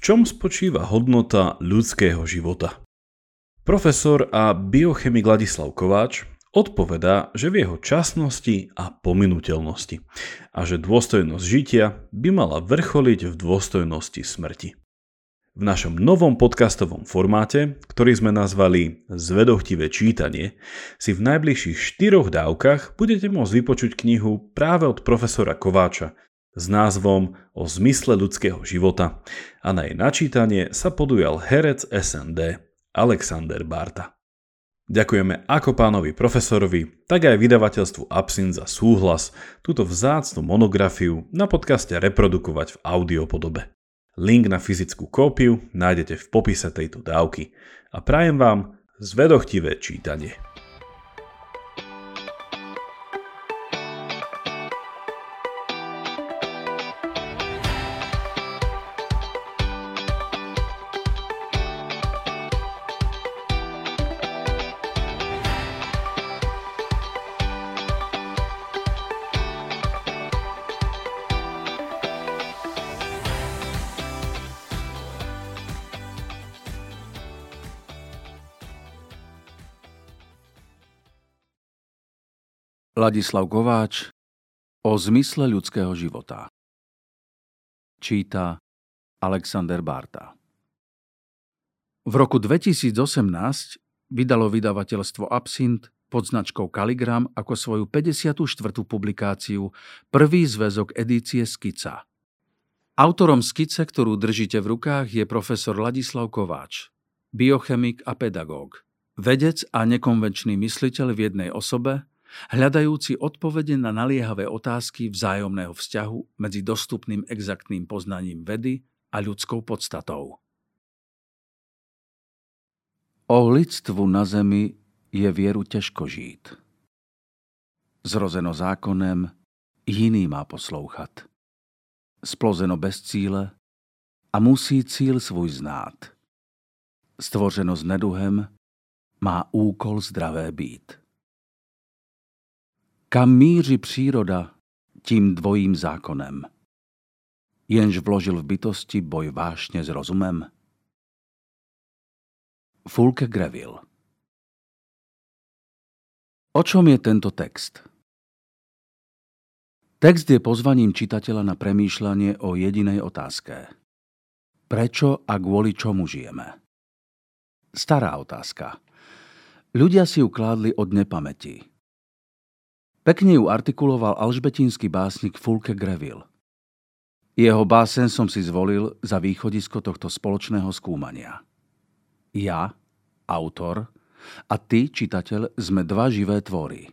čom spočíva hodnota ľudského života? Profesor a biochemik Ladislav Kováč odpovedá, že v jeho časnosti a pominuteľnosti a že dôstojnosť žitia by mala vrcholiť v dôstojnosti smrti. V našom novom podcastovom formáte, ktorý sme nazvali Zvedochtivé čítanie, si v najbližších 4 dávkach budete môcť vypočuť knihu práve od profesora Kováča s názvom O zmysle ľudského života a na jej načítanie sa podujal herec SND Alexander Barta. Ďakujeme ako pánovi profesorovi, tak aj vydavateľstvu Absint za súhlas túto vzácnu monografiu na podcaste reprodukovať v audiopodobe. Link na fyzickú kópiu nájdete v popise tejto dávky a prajem vám zvedochtivé čítanie. Vladislav Kováč o zmysle ľudského života. Číta Alexander Barta. V roku 2018 vydalo vydavateľstvo Absint pod značkou Caligram ako svoju 54. publikáciu prvý zväzok edície Skica. Autorom skice, ktorú držíte v rukách, je profesor Ladislav Kováč, biochemik a pedagóg, vedec a nekonvenčný mysliteľ v jednej osobe, hľadajúci odpovede na naliehavé otázky vzájomného vzťahu medzi dostupným exaktným poznaním vedy a ľudskou podstatou. O lidstvu na zemi je vieru ťažko žít. Zrozeno zákonem, jiný má poslouchat. Splozeno bez cíle a musí cíl svůj znát. Stvořeno s neduhem, má úkol zdravé být. Kam míří příroda, tím dvojím zákonem, jenž vložil v bytosti boj vášně s rozumem. Fulke Greville. O čom je tento text? Text je pozvaním čitateľa na premýšľanie o jedinej otázke. Prečo a kvôli čomu žijeme? Stará otázka. Ľudia si ju kládli od nepamäti. Pekne ju artikuloval alžbetínsky básnik Fulke Greville. Jeho básen som si zvolil za východisko tohto spoločného skúmania. Ja, autor, a ty, čitateľ, sme dva živé tvory.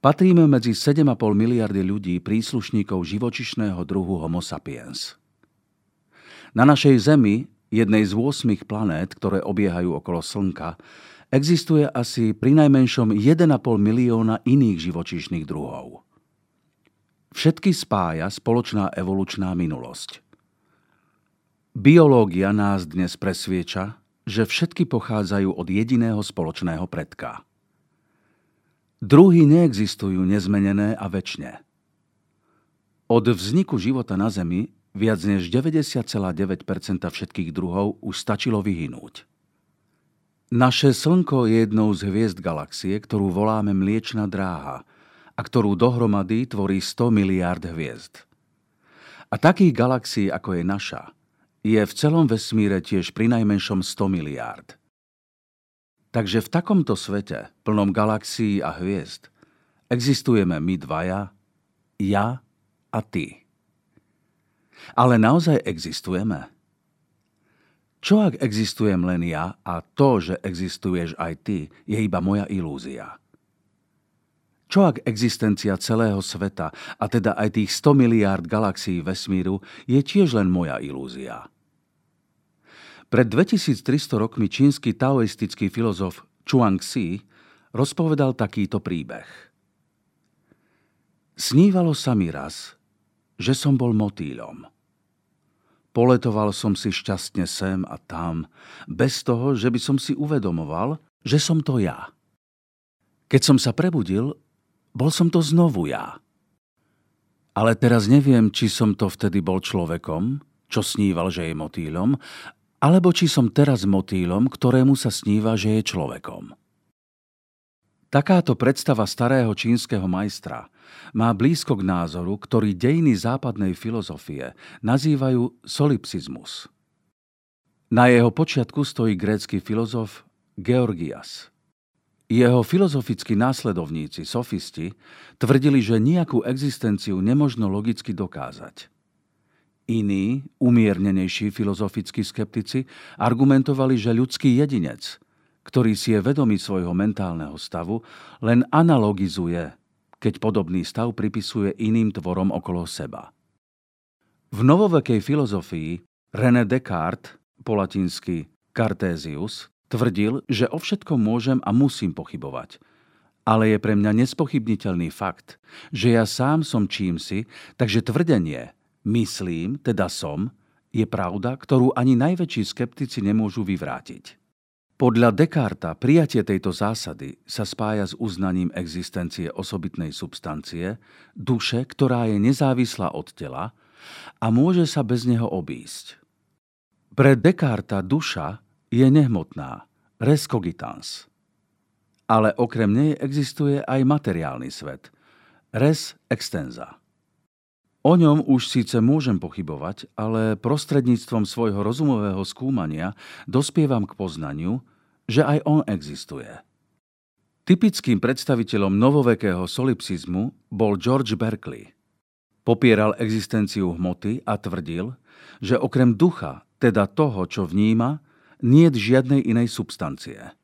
Patríme medzi 7,5 miliardy ľudí príslušníkov živočišného druhu Homo sapiens. Na našej Zemi, jednej z 8 planét, ktoré obiehajú okolo Slnka, existuje asi prinajmenšom 1,5 milióna iných živočíšnych druhov. Všetky spája spoločná evolučná minulosť. Biológia nás dnes presvieča, že všetky pochádzajú od jediného spoločného predka. Druhy neexistujú nezmenené a večne. Od vzniku života na Zemi viac než 90,9% všetkých druhov už stačilo vyhynúť. Naše Slnko je jednou z hviezd galaxie, ktorú voláme Mliečna dráha a ktorú dohromady tvorí 100 miliárd hviezd. A takých galaxií, ako je naša, je v celom vesmíre tiež prinajmenšom 100 miliárd. Takže v takomto svete, plnom galaxií a hviezd, existujeme my dvaja, ja a ty. Ale naozaj existujeme? Čo ak existujem len ja a to, že existuješ aj ty, je iba moja ilúzia? Čo ak existencia celého sveta, a teda aj tých 100 miliárd galaxií vesmíru, je tiež len moja ilúzia? Pred 2300 rokmi čínsky taoistický filozof Chuang Tzu rozpovedal takýto príbeh. Snívalo sa mi raz, že som bol motýľom. Poletoval som si šťastne sem a tam, bez toho, že by som si uvedomoval, že som to ja. Keď som sa prebudil, bol som to znovu ja. Ale teraz neviem, či som to vtedy bol človekom, čo sníval, že je motýlom, alebo či som teraz motýlom, ktorému sa sníva, že je človekom. Takáto predstava starého čínskeho majstra má blízko k názoru, ktorý dejiny západnej filozofie nazývajú solipsizmus. Na jeho počiatku stojí grécky filozof Georgias. Jeho filozofickí následovníci, sofisti, tvrdili, že nejakú existenciu nemožno logicky dokázať. Iní, umiernenejší filozofickí skeptici argumentovali, že ľudský jedinec, ktorý si je vedomý svojho mentálneho stavu, len analogizuje, keď podobný stav pripisuje iným tvorom okolo seba. V novovekej filozofii René Descartes, po latinsky Cartesius, tvrdil, že o všetkom môžem a musím pochybovať. Ale je pre mňa nespochybniteľný fakt, že ja sám som čímsi, takže tvrdenie myslím, teda som, je pravda, ktorú ani najväčší skeptici nemôžu vyvrátiť. Podľa Descartes prijatie tejto zásady sa spája s uznaním existencie osobitnej substancie, duše, ktorá je nezávislá od tela a môže sa bez neho obísť. Pre Descartes duša je nehmotná, res cogitans. Ale okrem nej existuje aj materiálny svet, res extensa. O ňom už síce môžem pochybovať, ale prostredníctvom svojho rozumového skúmania dospievam k poznaniu, že aj on existuje. Typickým predstaviteľom novovekého solipsizmu bol George Berkeley. Popieral existenciu hmoty a tvrdil, že okrem ducha, teda toho, čo vníma, niet žiadnej inej substancie.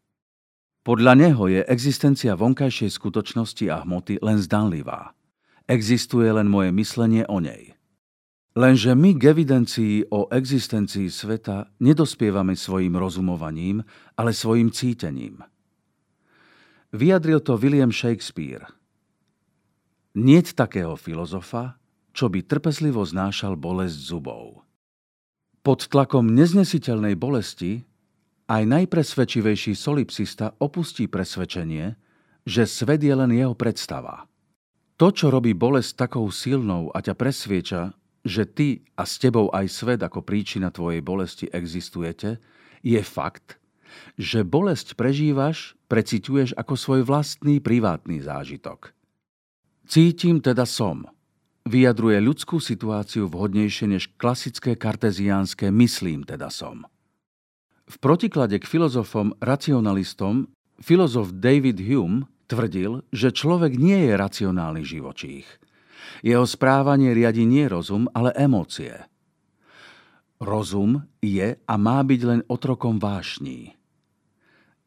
Podľa neho je existencia vonkajšej skutočnosti a hmoty len zdanlivá. Existuje len moje myslenie o nej. Lenže my k evidencii o existencii sveta nedospievame svojim rozumovaním, ale svojim cítením. Vyjadril to William Shakespeare. Niet takého filozofa, čo by trpezlivo znášal bolesť zubov. Pod tlakom neznesiteľnej bolesti aj najpresvedčivejší solipsista opustí presvedčenie, že svet je len jeho predstava. To, čo robí bolesť takou silnou a ťa presvieča, že ty a s tebou aj svet ako príčina tvojej bolesti existujete, je fakt, že bolesť prežívaš, preciťuješ ako svoj vlastný privátny zážitok. Cítim, teda som, vyjadruje ľudskú situáciu vhodnejšie než klasické karteziánske myslím, teda som. V protiklade k filozofom racionalistom filozof David Hume tvrdil, že človek nie je racionálny živočích. Jeho správanie riadi nie rozum, ale emócie. Rozum je a má byť len otrokom vášní.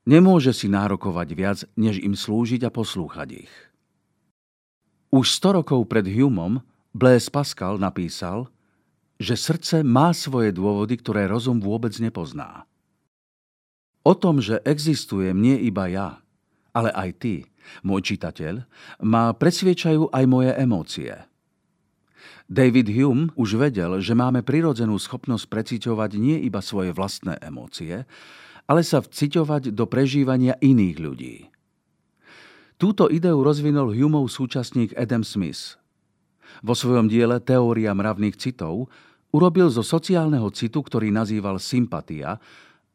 Nemôže si nárokovať viac, než im slúžiť a poslúchať ich. Už 100 rokov pred Humeom Blaise Pascal napísal, že srdce má svoje dôvody, ktoré rozum vôbec nepozná. O tom, že existujem nie iba ja, ale aj ty, môj čitateľ, ma presviečajú aj moje emócie. David Hume už vedel, že máme prirodzenú schopnosť preciťovať nie iba svoje vlastné emócie, ale sa vciťovať do prežívania iných ľudí. Túto ideu rozvinul Humeov súčasník Adam Smith. Vo svojom diele Teória mravných citov urobil zo sociálneho citu, ktorý nazýval sympatia,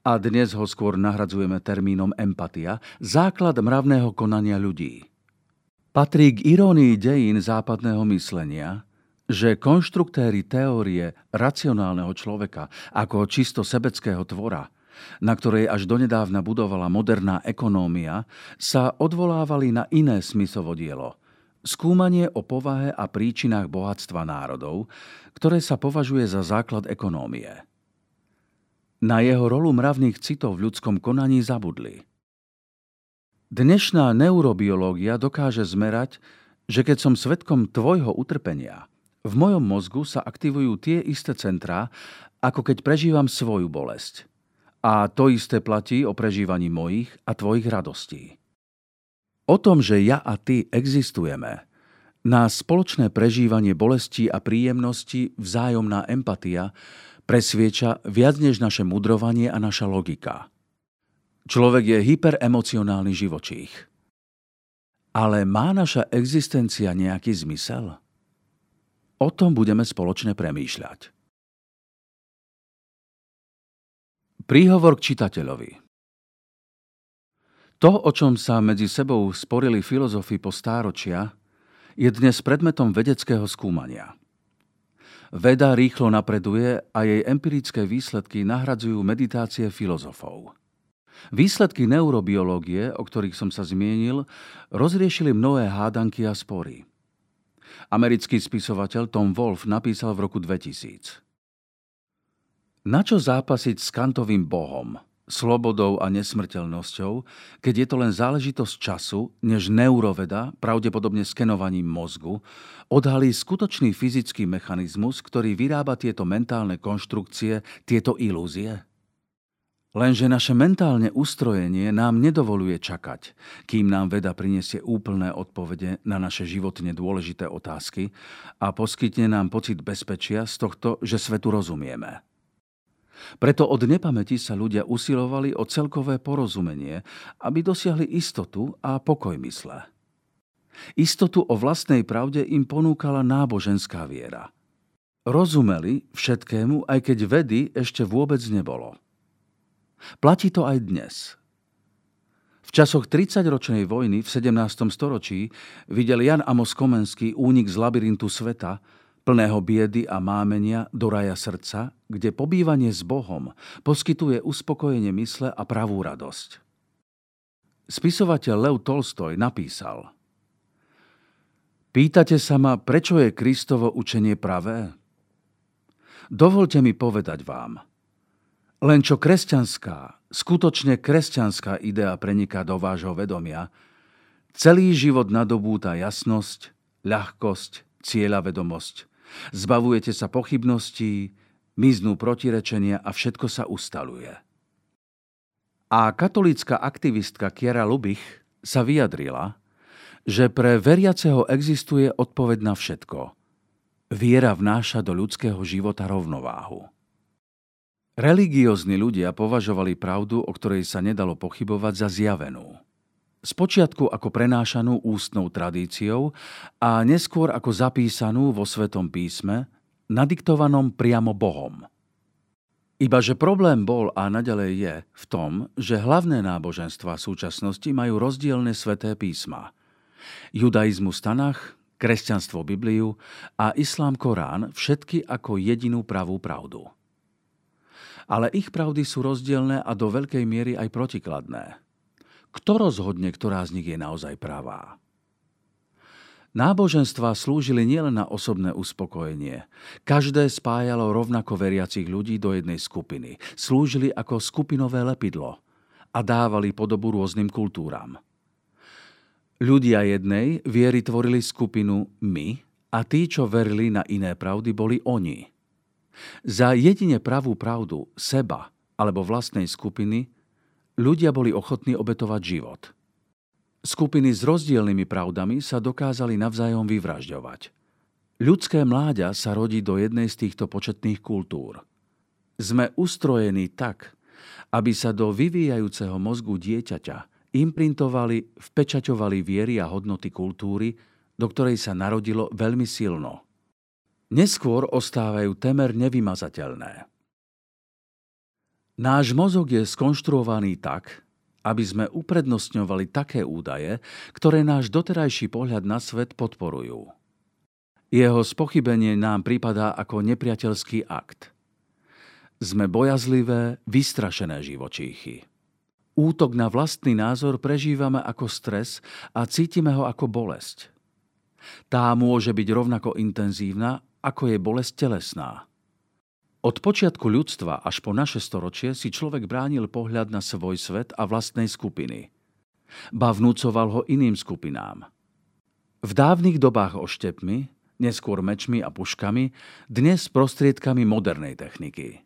a dnes ho skôr nahradzujeme termínom empatia, základ mravného konania ľudí. Patrí k irónii dejín západného myslenia, že konštruktéri teórie racionálneho človeka ako čisto sebeckého tvora, na ktorej až donedávna budovala moderná ekonómia, sa odvolávali na iné Smithovo dielo, skúmanie o povahe a príčinách bohatstva národov, ktoré sa považuje za základ ekonómie. Na jeho rolu mravných citov v ľudskom konaní zabudli. Dnešná neurobiológia dokáže zmerať, že keď som svedkom tvojho utrpenia, v mojom mozgu sa aktivujú tie isté centrá, ako keď prežívam svoju bolesť. A to isté platí o prežívaní mojich a tvojich radostí. O tom, že ja a ty existujeme, nás spoločné prežívanie bolesti a príjemnosti, vzájomná empatia, presvieča viac než naše mudrovanie a naša logika. Človek je hyperemocionálny živočích. Ale má naša existencia nejaký zmysel? O tom budeme spoločne premýšľať. Príhovor k čitateľovi. To, o čom sa medzi sebou sporili filozofi po stáročia, je dnes predmetom vedeckého skúmania. Veda rýchlo napreduje a jej empirické výsledky nahradzujú meditácie filozofov. Výsledky neurobiológie, o ktorých som sa zmienil, rozriešili mnohé hádanky a spory. Americký spisovateľ Tom Wolf napísal v roku 2000: Načo zápasiť s Kantovým bohom, slobodou a nesmrteľnosťou, keď je to len záležitosť času, než neuroveda, pravdepodobne skenovaním mozgu, odhalí skutočný fyzický mechanizmus, ktorý vyrába tieto mentálne konštrukcie, tieto ilúzie? Lenže naše mentálne ustrojenie nám nedovoluje čakať, kým nám veda prinesie úplné odpovede na naše životne dôležité otázky a poskytne nám pocit bezpečia z tohto, že svetu rozumieme. Preto od nepamäti sa ľudia usilovali o celkové porozumenie, aby dosiahli istotu a pokoj mysle. Istotu o vlastnej pravde im ponúkala náboženská viera. Rozumeli všetkému, aj keď vedy ešte vôbec nebolo. Platí to aj dnes. V časoch 30-ročnej vojny v 17. storočí videl Jan Amos Komenský únik z labyrintu sveta, plného biedy a mámenia do raja srdca, kde pobývanie s Bohom poskytuje uspokojenie mysle a pravú radosť. Spisovateľ Lev Tolstoj napísal: Pýtate sa ma, prečo je Kristovo učenie pravé? Dovolte mi povedať vám, len čo kresťanská, skutočne kresťanská idea preniká do vášho vedomia, celý život nadobúta jasnosť, ľahkosť, cieľavedomosť. Zbavujete sa pochybností, miznú protirečenia a všetko sa ustaluje. A katolícka aktivistka Kiera Lubich sa vyjadrila, že pre veriaceho existuje odpoveď na všetko. Viera vnáša do ľudského života rovnováhu. Religiózni ľudia považovali pravdu, o ktorej sa nedalo pochybovať, za zjavenú. Spočiatku ako prenášanú ústnou tradíciou a neskôr ako zapísanú vo Svetom písme, nadiktovanom priamo Bohom. Ibaže problém bol a naďalej je v tom, že hlavné náboženstvá súčasnosti majú rozdielne Sveté písma. Judaizmus Tanach, kresťanstvo Bibliu a islám Korán, všetky ako jedinú pravú pravdu. Ale ich pravdy sú rozdielne a do veľkej miery aj protikladné. Kto rozhodne, ktorá z nich je naozaj pravá? Náboženstvá slúžili nielen na osobné uspokojenie. Každé spájalo rovnako veriacich ľudí do jednej skupiny. Slúžili ako skupinové lepidlo a dávali podobu rôznym kultúram. Ľudia jednej viery tvorili skupinu my a tí, čo verili na iné pravdy, boli oni. Za jedine pravú pravdu seba alebo vlastnej skupiny ľudia boli ochotní obetovať život. Skupiny s rozdielnymi pravdami sa dokázali navzájom vyvražďovať. Ľudské mláďa sa rodí do jednej z týchto početných kultúr. Sme ustrojení tak, aby sa do vyvíjajúceho mozgu dieťaťa imprintovali, vpečaťovali viery a hodnoty kultúry, do ktorej sa narodilo veľmi silno. Neskôr ostávajú temer nevymazateľné. Náš mozog je skonštruovaný tak, aby sme uprednostňovali také údaje, ktoré náš doterajší pohľad na svet podporujú. Jeho spochybenie nám pripadá ako nepriateľský akt. Sme bojazlivé, vystrašené živočíchy. Útok na vlastný názor prežívame ako stres a cítime ho ako bolesť. Tá môže byť rovnako intenzívna, ako je bolesť telesná. Od počiatku ľudstva až po naše storočie si človek bránil pohľad na svoj svet a vlastnej skupiny. Ba vnúcoval ho iným skupinám. V dávnych dobách oštepmi, neskôr mečmi a puškami, dnes prostriedkami modernej techniky.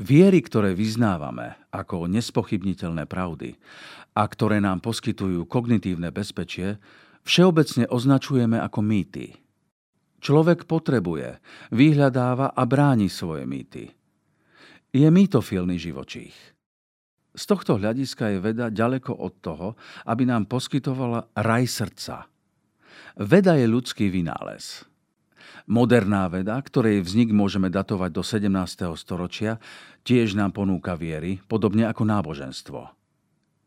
Viery, ktoré vyznávame ako nespochybniteľné pravdy a ktoré nám poskytujú kognitívne bezpečie, všeobecne označujeme ako mýty. Človek potrebuje, vyhľadáva a bráni svoje mýty. Je mýtofilný živočích. Z tohto hľadiska je veda ďaleko od toho, aby nám poskytovala raj srdca. Veda je ľudský vynález. Moderná veda, ktorej vznik môžeme datovať do 17. storočia, tiež nám ponúka viery, podobne ako náboženstvo.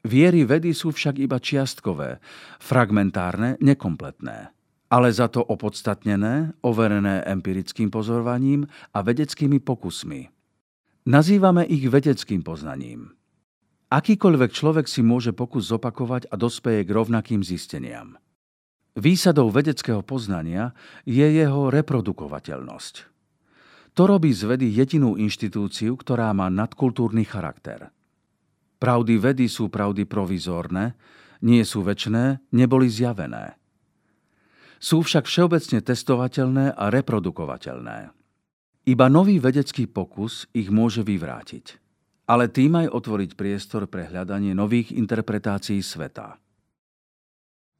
Viery vedy sú však iba čiastkové, fragmentárne, nekompletné, ale za to opodstatnené, overené empirickým pozorovaním a vedeckými pokusmi. Nazývame ich vedeckým poznaním. Akýkoľvek človek si môže pokus zopakovať a dospeje k rovnakým zisteniam. Výsadou vedeckého poznania je jeho reprodukovateľnosť. To robí z vedy jedinú inštitúciu, ktorá má nadkultúrny charakter. Pravdy vedy sú pravdy provizórne, nie sú večné, neboli zjavené. Sú však všeobecne testovateľné a reprodukovateľné. Iba nový vedecký pokus ich môže vyvrátiť, ale tým aj otvoriť priestor pre hľadanie nových interpretácií sveta.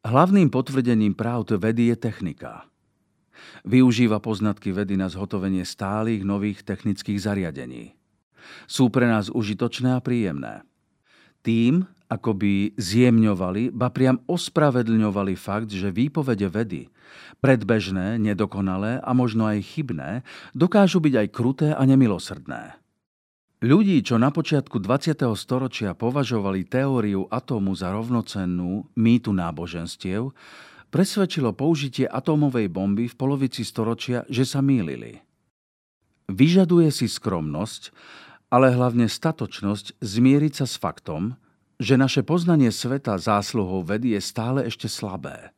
Hlavným potvrdením pravd vedy je technika. Využíva poznatky vedy na zhotovenie stálych nových technických zariadení. Sú pre nás užitočné a príjemné. Tým, ako by zjemňovali, ba priam ospravedlňovali fakt, že výpovede vedy, predbežné, nedokonalé a možno aj chybné, dokážu byť aj kruté a nemilosrdné. Ľudí, čo na počiatku 20. storočia považovali teóriu atómu za rovnocennú mýtu náboženstiev, presvedčilo použitie atómovej bomby v polovici storočia, že sa mýlili. Vyžaduje si skromnosť, ale hlavne statočnosť zmieriť sa s faktom, že naše poznanie sveta zásluhou vedy je stále ešte slabé.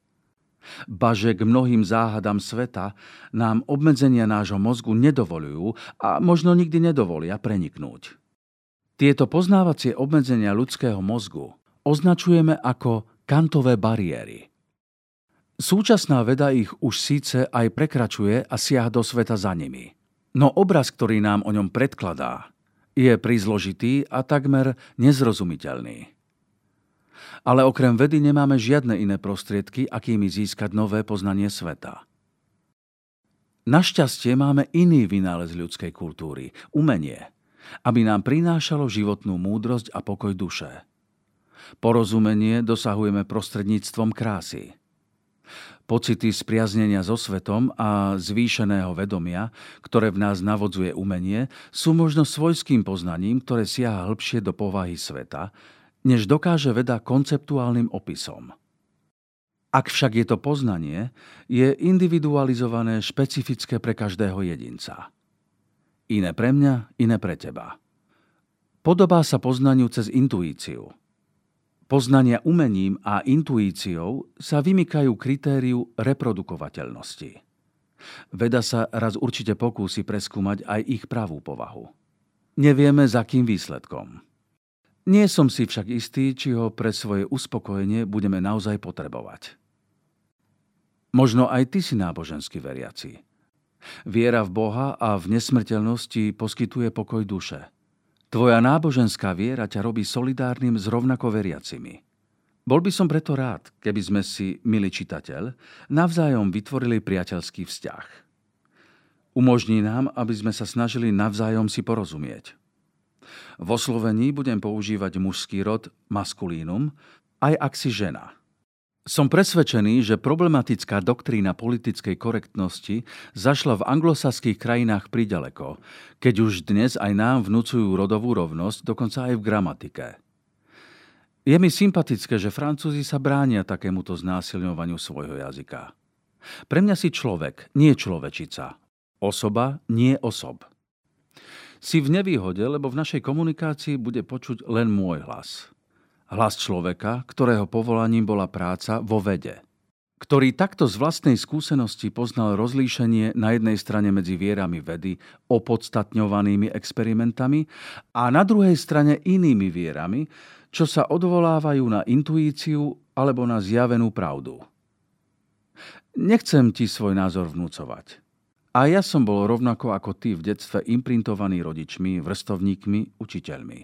Baže k mnohým záhadám sveta nám obmedzenia nášho mozgu nedovolujú a možno nikdy nedovolia preniknúť. Tieto poznávacie obmedzenia ľudského mozgu označujeme ako kantové bariéry. Súčasná veda ich už síce aj prekračuje a siaha do sveta za nimi. No obraz, ktorý nám o ňom predkladá, je prizložitý a takmer nezrozumiteľný. Ale okrem vedy nemáme žiadne iné prostriedky, akými získať nové poznanie sveta. Našťastie máme iný vynález ľudskej kultúry, umenie, aby nám prinášalo životnú múdrosť a pokoj duše. Porozumenie dosahujeme prostredníctvom krásy. Pocity spriaznenia so svetom a zvýšeného vedomia, ktoré v nás navodzuje umenie, sú možno svojským poznaním, ktoré siaha hĺbšie do povahy sveta, než dokáže veda konceptuálnym opisom. Ak však je to poznanie, je individualizované špecifické pre každého jedinca. Iné pre mňa, iné pre teba. Podobá sa poznaniu cez intuíciu. Poznania umením a intuíciou sa vymykajú kritériu reprodukovateľnosti. Veda sa raz určite pokúsi preskúmať aj ich pravú povahu. Nevieme, za akým výsledkom. Nie som si však istý, či ho pre svoje uspokojenie budeme naozaj potrebovať. Možno aj ty si náboženský veriaci. Viera v Boha a v nesmrteľnosti poskytuje pokoj duše. Tvoja náboženská viera ťa robí solidárnym s rovnako veriacimi. Bol by som preto rád, keby sme si, milý čitateľ, navzájom vytvorili priateľský vzťah. Umožní nám, aby sme sa snažili navzájom si porozumieť. Vo slovení budem používať mužský rod maskulínum, aj ak si žena. Som presvedčený, že problematická doktrína politickej korektnosti zašla v anglosaských krajinách priďaleko, keď už dnes aj nám vnúcujú rodovú rovnosť, dokonca aj v gramatike. Je mi sympatické, že Francúzi sa bránia takémuto znásilňovaniu svojho jazyka. Pre mňa si človek, nie človečica. Osoba, nie osob. Si v nevýhode, lebo v našej komunikácii bude počuť len môj hlas. Hlas človeka, ktorého povolaním bola práca vo vede. Ktorý takto z vlastnej skúsenosti poznal rozlíšenie na jednej strane medzi vierami vedy opodstatňovanými experimentami a na druhej strane inými vierami, čo sa odvolávajú na intuíciu alebo na zjavenú pravdu. Nechcem ti svoj názor vnúcovať. A ja som bol rovnako ako ty v detstve imprintovaný rodičmi, vrstovníkmi, učiteľmi.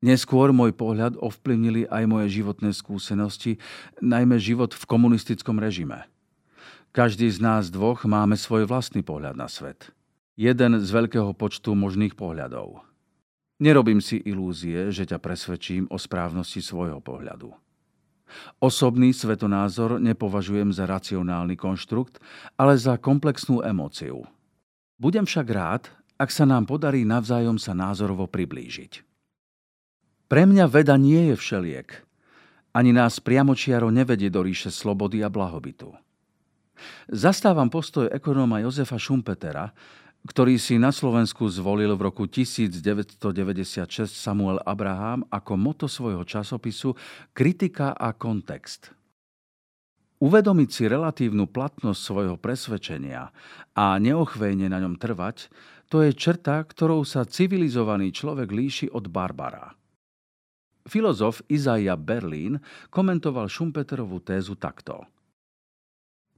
Neskôr môj pohľad ovplyvnili aj moje životné skúsenosti, najmä život v komunistickom režime. Každý z nás dvoch máme svoj vlastný pohľad na svet. Jeden z veľkého počtu možných pohľadov. Nerobím si ilúzie, že ťa presvedčím o správnosti svojho pohľadu. Osobný svetonázor nepovažujem za racionálny konštrukt, ale za komplexnú emóciu. Budem však rád, ak sa nám podarí navzájom sa názorovo priblížiť. Pre mňa veda nie je všeliek. Ani nás priamočiaro nevedie do ríše slobody a blahobytu. Zastávam postoj ekonóma Jozefa Šumpetera, ktorý si na Slovensku zvolil v roku 1996 Samuel Abraham ako motto svojho časopisu Kritika a kontext. Uvedomiť si relatívnu platnosť svojho presvedčenia a neochvejne na ňom trvať, to je črta, ktorou sa civilizovaný človek líši od barbara. Filozof Izaija Berlín komentoval Šumpeterovú tézu takto.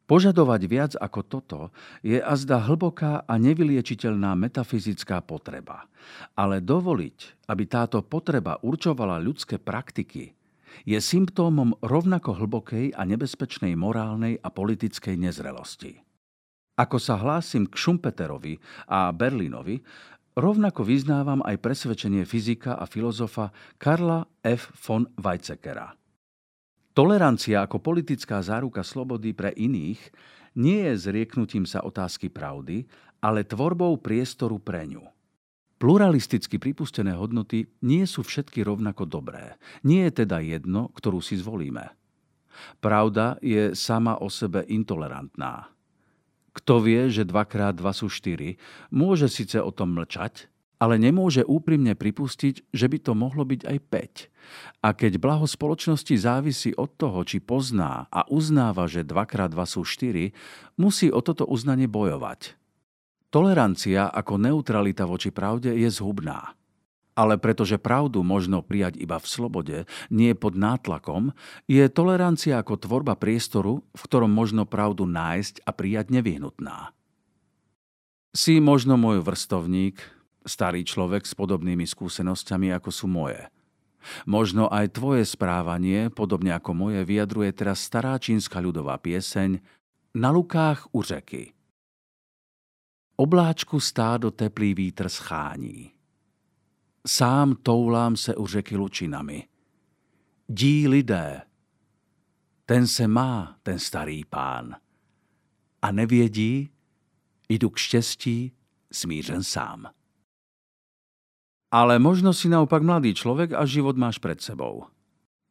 Požadovať viac ako toto je azda hlboká a nevyliečiteľná metafyzická potreba. Ale dovoliť, aby táto potreba určovala ľudské praktiky, je symptómom rovnako hlbokej a nebezpečnej morálnej a politickej nezrelosti. Ako sa hlásim k Šumpeterovi a Berlínovi, rovnako vyznávam aj presvedčenie fyzika a filozofa Karla F. von Weizsäckera. Tolerancia ako politická záruka slobody pre iných nie je zrieknutím sa otázky pravdy, ale tvorbou priestoru pre ňu. Pluralisticky pripustené hodnoty nie sú všetky rovnako dobré. Nie je teda jedno, ktorú si zvolíme. Pravda je sama o sebe intolerantná. Kto vie, že 2 x 2 sú 4, môže síce o tom mlčať, ale nemôže úprimne pripustiť, že by to mohlo byť aj 5. A keď blaho spoločnosti závisí od toho, či pozná a uznáva, že 2 x 2 sú 4, musí o toto uznanie bojovať. Tolerancia ako neutralita voči pravde je zhubná. Ale pretože pravdu možno prijať iba v slobode, nie pod nátlakom, je tolerancia ako tvorba priestoru, v ktorom možno pravdu nájsť a prijať nevyhnutná. Si možno môj vrstovník, starý človek s podobnými skúsenosťami, ako sú moje. Možno aj tvoje správanie, podobne ako moje, vyjadruje teraz stará čínska ľudová pieseň Na lukách u řeky. Obláčku stádo teplý vítr schání. Sám toulám se u řeky lučinami. Dí lidé. Ten se má, ten starý pán. A nevědí, jdu k štěstí smířen sám. Ale možno si naopak mladý človek a život máš pred sebou.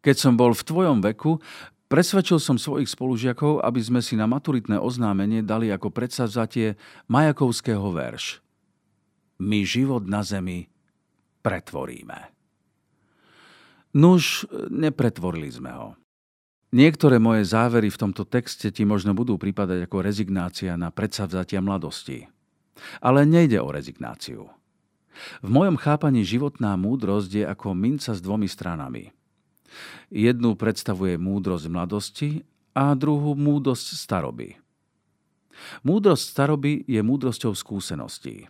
Keď som bol v tvojom veku, presvedčil som svojich spolužiakov, aby sme si na maturitné oznámenie dali ako predsavzatie Majakovského verš. My život na zemi pretvoríme. Nuž, nepretvorili sme ho. Niektoré moje závery v tomto texte ti možno budú pripadať ako rezignácia na predsavzatia mladosti. Ale nejde o rezignáciu. V mojom chápaní životná múdrosť je ako minca s dvomi stranami. Jednu predstavuje múdrosť mladosti a druhú múdrosť staroby. Múdrosť staroby je múdrosťou skúseností.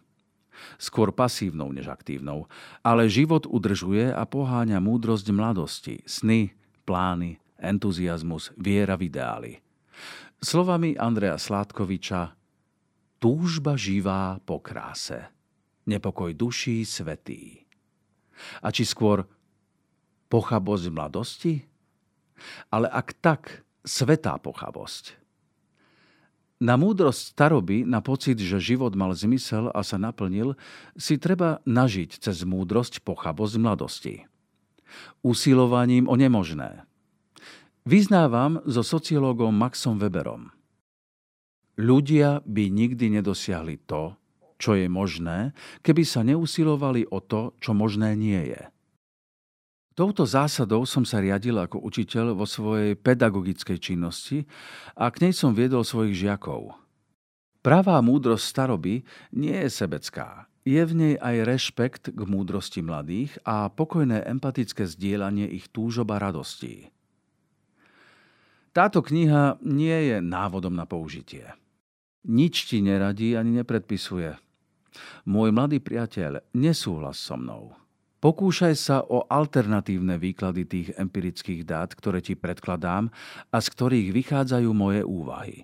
Skôr pasívnou než aktívnou, ale život udržuje a poháňa múdrosť mladosti, sny, plány, entuziasmus, viera v ideály. Slovami Andreja Sládkoviča: túžba živá po kráse. Nepokoj duší svätý. A či skôr pochabosť mladosti? Ale ak tak, svätá pochabosť. Na múdrosť staroby, na pocit, že život mal zmysel a sa naplnil, si treba nažiť cez múdrosť pochabosť mladosti. Usilovaním o nemožné. Vyznávam so sociológom Maxom Weberom. Ľudia by nikdy nedosiahli to, čo je možné, keby sa neusilovali o to, čo možné nie je. Touto zásadou som sa riadil ako učiteľ vo svojej pedagogickej činnosti a k nej som viedol svojich žiakov. Pravá múdrosť staroby nie je sebecká. Je v nej aj rešpekt k múdrosti mladých a pokojné empatické zdieľanie ich túžob a radostí. Táto kniha nie je návodom na použitie. Nič ti neradí ani nepredpisuje. Môj mladý priateľ, nesúhlas so mnou. Pokúšaj sa o alternatívne výklady tých empirických dát, ktoré ti predkladám a z ktorých vychádzajú moje úvahy.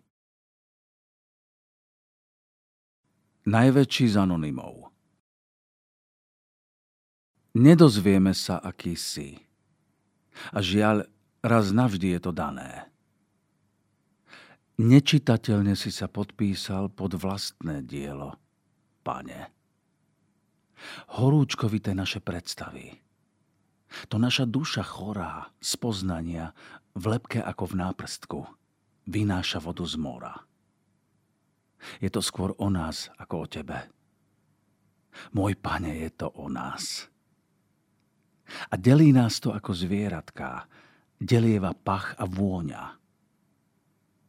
Najväčší z anonymov. Nedozvieme sa, aký si. A žiaľ, Raz navždy je to dané. Nečitateľne si sa podpísal pod vlastné dielo, Pane. Horúčkovité naše predstavy. To naša duša chorá, z poznania, v lebke ako v náprstku, vynáša vodu z mora. Je to skôr o nás ako o tebe. Môj Pane, je to o nás. A delí nás to ako zvieratká, delieva pach a vôňa.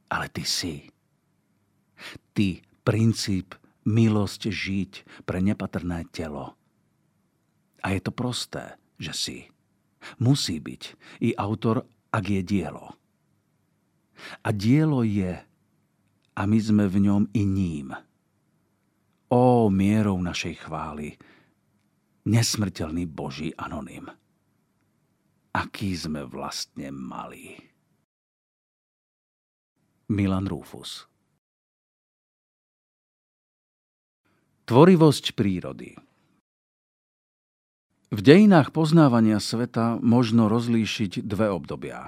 Ale ty si. Ty, princíp, milosť žiť pre nepatrné telo. A je to prosté, že si. Musí byť i autor, ak je dielo. A dielo je, a my sme v ňom i ním. Ó, mierou našej chvály, nesmrteľný Boží anonym. Aký sme vlastne malí. Milan Rufus. Tvorivosť prírody. V dejinách poznávania sveta možno rozlíšiť dve obdobia.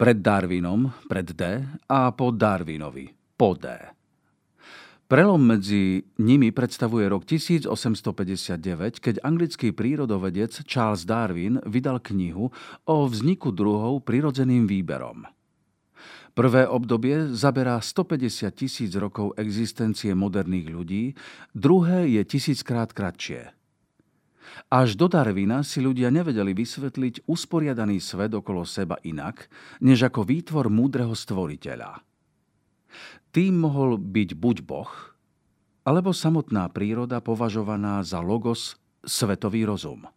Pred Darwinom, pred D, a po Darwinovi, po D. Prelom medzi nimi predstavuje rok 1859, keď anglický prírodovedec Charles Darwin vydal knihu o vzniku druhov prirodzeným výberom. Prvé obdobie zaberá 150 000 rokov existencie moderných ľudí, druhé je 1000-krát kratšie. Až do Darwina si ľudia nevedeli vysvetliť usporiadaný svet okolo seba inak, než ako výtvor múdreho stvoriteľa. Tým mohol byť buď Boh, alebo samotná príroda považovaná za logos, svetový rozum.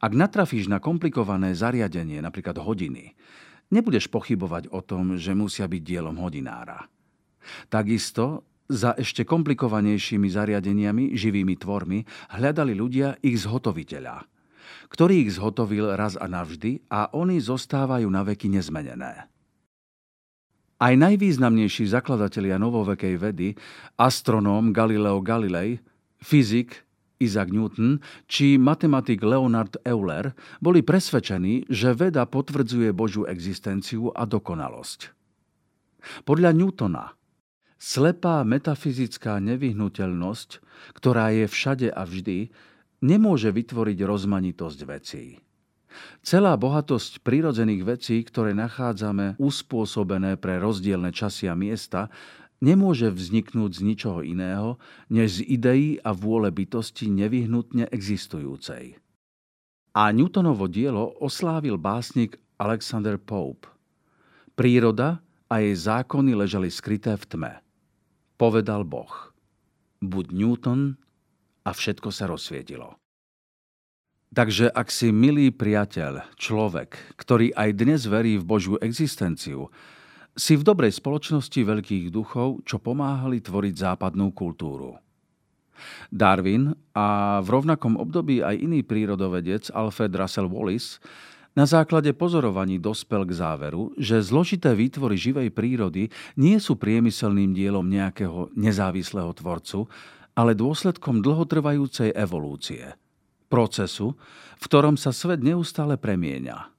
Ak natrafíš na komplikované zariadenie, napríklad hodiny, nebudeš pochybovať o tom, že musia byť dielom hodinára. Takisto za ešte komplikovanejšími zariadeniami, živými tvormi, hľadali ľudia ich zhotoviteľa, ktorý ich zhotovil raz a navždy a oni zostávajú naveky nezmenené. Aj najvýznamnejší zakladatelia novovekej vedy, astronóm Galileo Galilei, fyzik Isaac Newton či matematik Leonard Euler boli presvedčení, že veda potvrdzuje Božiu existenciu a dokonalosť. Podľa Newtona slepá metafyzická nevyhnuteľnosť, ktorá je všade a vždy, nemôže vytvoriť rozmanitosť vecí. Celá bohatosť prirodzených vecí, ktoré nachádzame uspôsobené pre rozdielne časy a miesta, nemôže vzniknúť z ničoho iného, než z ideí a vôle bytosti nevyhnutne existujúcej. A Newtonovo dielo oslávil básnik Alexander Pope. Príroda a jej zákony ležali skryté v tme. Povedal Boh. Buď Newton a všetko sa rozsvietilo. Takže ak si, milý priateľ, človek, ktorý aj dnes verí v Božiu existenciu, si v dobrej spoločnosti veľkých duchov, čo pomáhali tvoriť západnú kultúru. Darwin a v rovnakom období aj iný prírodovedec Alfred Russell Wallace na základe pozorovaní dospel k záveru, že zložité výtvory živej prírody nie sú priemyselným dielom nejakého nezávislého tvorcu, ale dôsledkom dlhotrvajúcej evolúcie. Procesu, v ktorom sa svet neustále premieňa.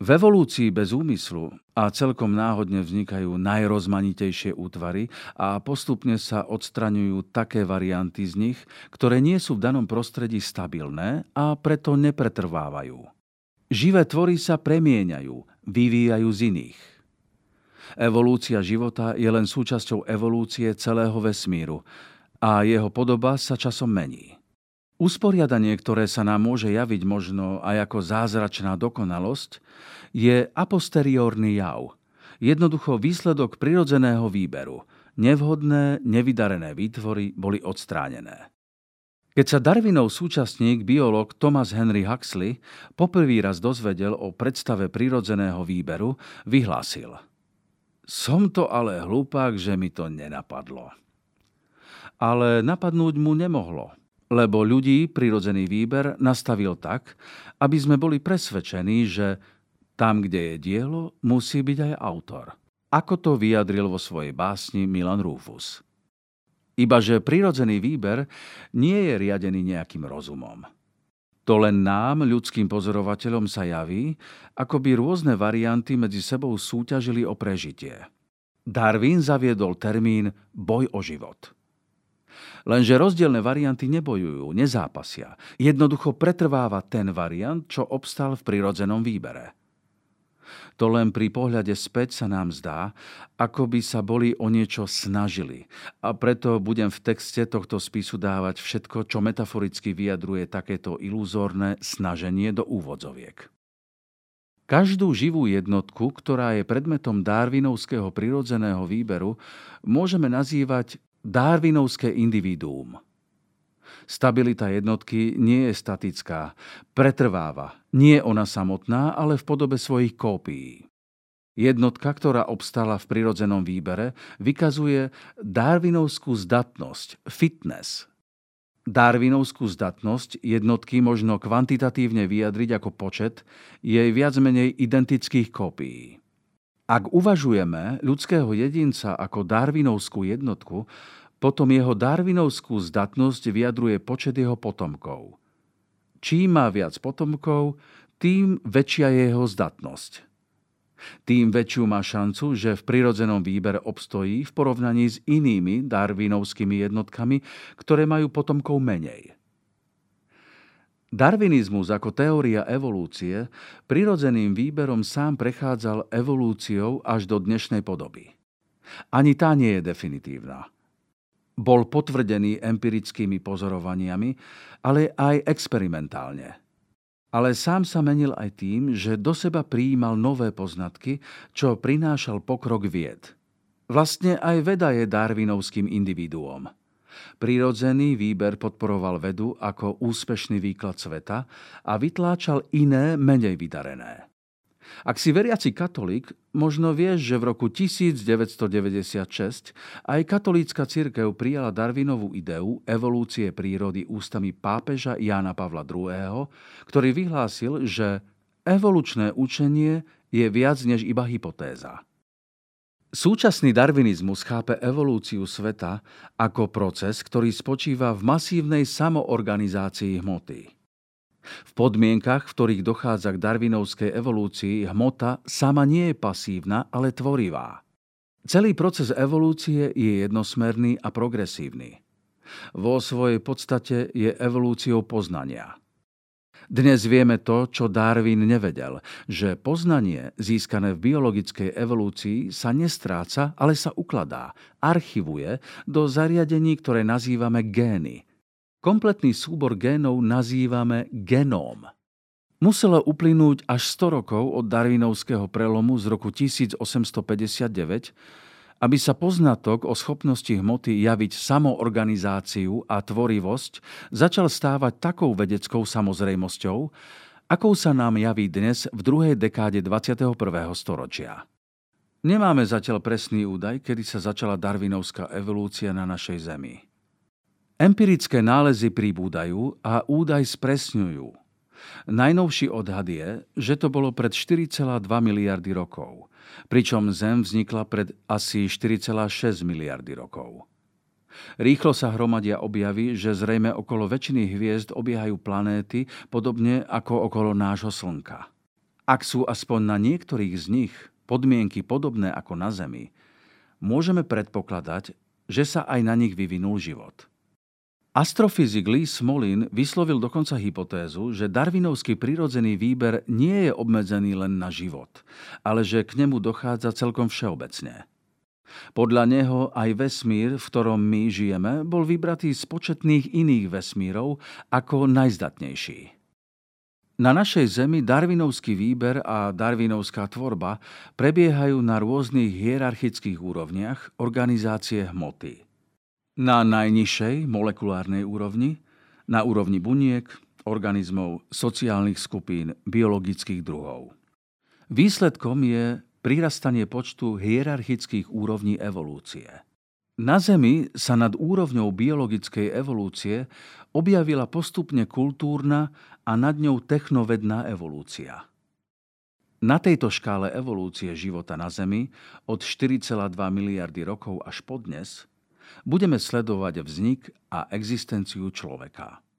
V evolúcii bez úmyslu a celkom náhodne vznikajú najrozmanitejšie útvary a postupne sa odstraňujú také varianty z nich, ktoré nie sú v danom prostredí stabilné a preto nepretrvávajú. Živé tvory sa premieňajú, vyvíjajú z iných. Evolúcia života je len súčasťou evolúcie celého vesmíru a jeho podoba sa časom mení. Usporiadanie, ktoré sa nám môže javiť možno aj ako zázračná dokonalosť, je a posteriorný jav. Jednoducho výsledok prirodzeného výberu. Nevhodné, nevydarené výtvory boli odstránené. Keď sa Darwinov súčasník, biológ Thomas Henry Huxley, poprvý raz dozvedel o predstave prirodzeného výberu, vyhlásil: "Som to ale hlupák, že mi to nenapadlo." Ale napadnúť mu nemohlo, lebo ľudí prirodzený výber nastavil tak, aby sme boli presvedčení, že tam, kde je dielo, musí byť aj autor. Ako to vyjadril vo svojej básni Milan Rufus. Ibaže prirodzený výber nie je riadený nejakým rozumom. To len nám, ľudským pozorovateľom, sa javí, ako by rôzne varianty medzi sebou súťažili o prežitie. Darwin zaviedol termín boj o život. Lenže rozdielne varianty nebojujú, nezápasia. Jednoducho pretrváva ten variant, čo obstal v prirodzenom výbere. To len pri pohľade späť sa nám zdá, ako by sa boli o niečo snažili. A preto budem v texte tohto spisu dávať všetko, čo metaforicky vyjadruje takéto iluzórne snaženie do úvodzoviek. Každú živú jednotku, ktorá je predmetom darwinovského prirodzeného výberu, môžeme nazývať darwinovské individuum. Stabilita jednotky nie je statická, pretrváva, nie ona samotná, ale v podobe svojich kópií. Jednotka, ktorá obstala v prirodzenom výbere, vykazuje darwinovskú zdatnosť, fitness. Darwinovskú zdatnosť jednotky možno kvantitatívne vyjadriť ako počet jej viac menej identických kópií. Ak uvažujeme ľudského jedinca ako darwinovskú jednotku, potom jeho darwinovskú zdatnosť vyjadruje počet jeho potomkov. Čím má viac potomkov, tým väčšia je jeho zdatnosť. Tým väčšiu má šancu, že v prirodzenom výbere obstojí v porovnaní s inými darwinovskými jednotkami, ktoré majú potomkov menej. Darwinizmus ako teória evolúcie prirodzeným výberom sám prechádzal evolúciou až do dnešnej podoby. Ani tá nie je definitívna. Bol potvrdený empirickými pozorovaniami, ale aj experimentálne. Ale sám sa menil aj tým, že do seba prijímal nové poznatky, čo prinášal pokrok vied. Vlastne aj veda je darwinovským individuom. Prirodzený výber podporoval vedu ako úspešný výklad sveta a vytláčal iné, menej vydarené. Ak si veriaci katolík, možno vieš, že v roku 1996 aj katolícka cirkev prijala Darwinovú ideu evolúcie prírody ústami pápeža Jána Pavla II., ktorý vyhlásil, že evolučné učenie je viac než iba hypotéza. Súčasný darwinizmus chápe evolúciu sveta ako proces, ktorý spočíva v masívnej samoorganizácii hmoty. V podmienkach, v ktorých dochádza k darwinovskej evolúcii, hmota sama nie je pasívna, ale tvorivá. Celý proces evolúcie je jednosmerný a progresívny. Vo svojej podstate je evolúciou poznania. Dnes vieme to, čo Darwin nevedel, že poznanie získané v biologickej evolúcii sa nestráca, ale sa ukladá, archivuje do zariadení, ktoré nazývame gény. Kompletný súbor génov nazývame genóm. Muselo uplynúť až 100 rokov od darwinovského prelomu z roku 1859, aby sa poznatok o schopnosti hmoty javiť samoorganizáciu a tvorivosť začal stávať takou vedeckou samozrejmosťou, akou sa nám javí dnes v druhej dekáde 21. storočia. Nemáme zatiaľ presný údaj, kedy sa začala darwinovská evolúcia na našej Zemi. Empirické nálezy pribúdajú a údaj spresňujú. Najnovší odhad je, že to bolo pred 4,2 miliardy rokov, pričom Zem vznikla pred asi 4,6 miliardy rokov. Rýchlo sa hromadia objavy, že zrejme okolo väčšiny hviezd obiehajú planéty, podobne ako okolo nášho Slnka. Ak sú aspoň na niektorých z nich podmienky podobné ako na Zemi, môžeme predpokladať, že sa aj na nich vyvinul život. Astrofyzik Lee Smolin vyslovil dokonca hypotézu, že darwinovský prirodzený výber nie je obmedzený len na život, ale že k nemu dochádza celkom všeobecne. Podľa neho aj vesmír, v ktorom my žijeme, bol vybratý z početných iných vesmírov ako najzdatnejší. Na našej Zemi darwinovský výber a darwinovská tvorba prebiehajú na rôznych hierarchických úrovniach organizácie hmoty. Na najnižšej molekulárnej úrovni, na úrovni buniek, organizmov, sociálnych skupín, biologických druhov. Výsledkom je prirastanie počtu hierarchických úrovní evolúcie. Na Zemi sa nad úrovňou biologickej evolúcie objavila postupne kultúrna a nad ňou technovedná evolúcia. Na tejto škále evolúcie života na Zemi od 4,2 miliardy rokov až podnes budeme sledovať vznik a existenciu človeka.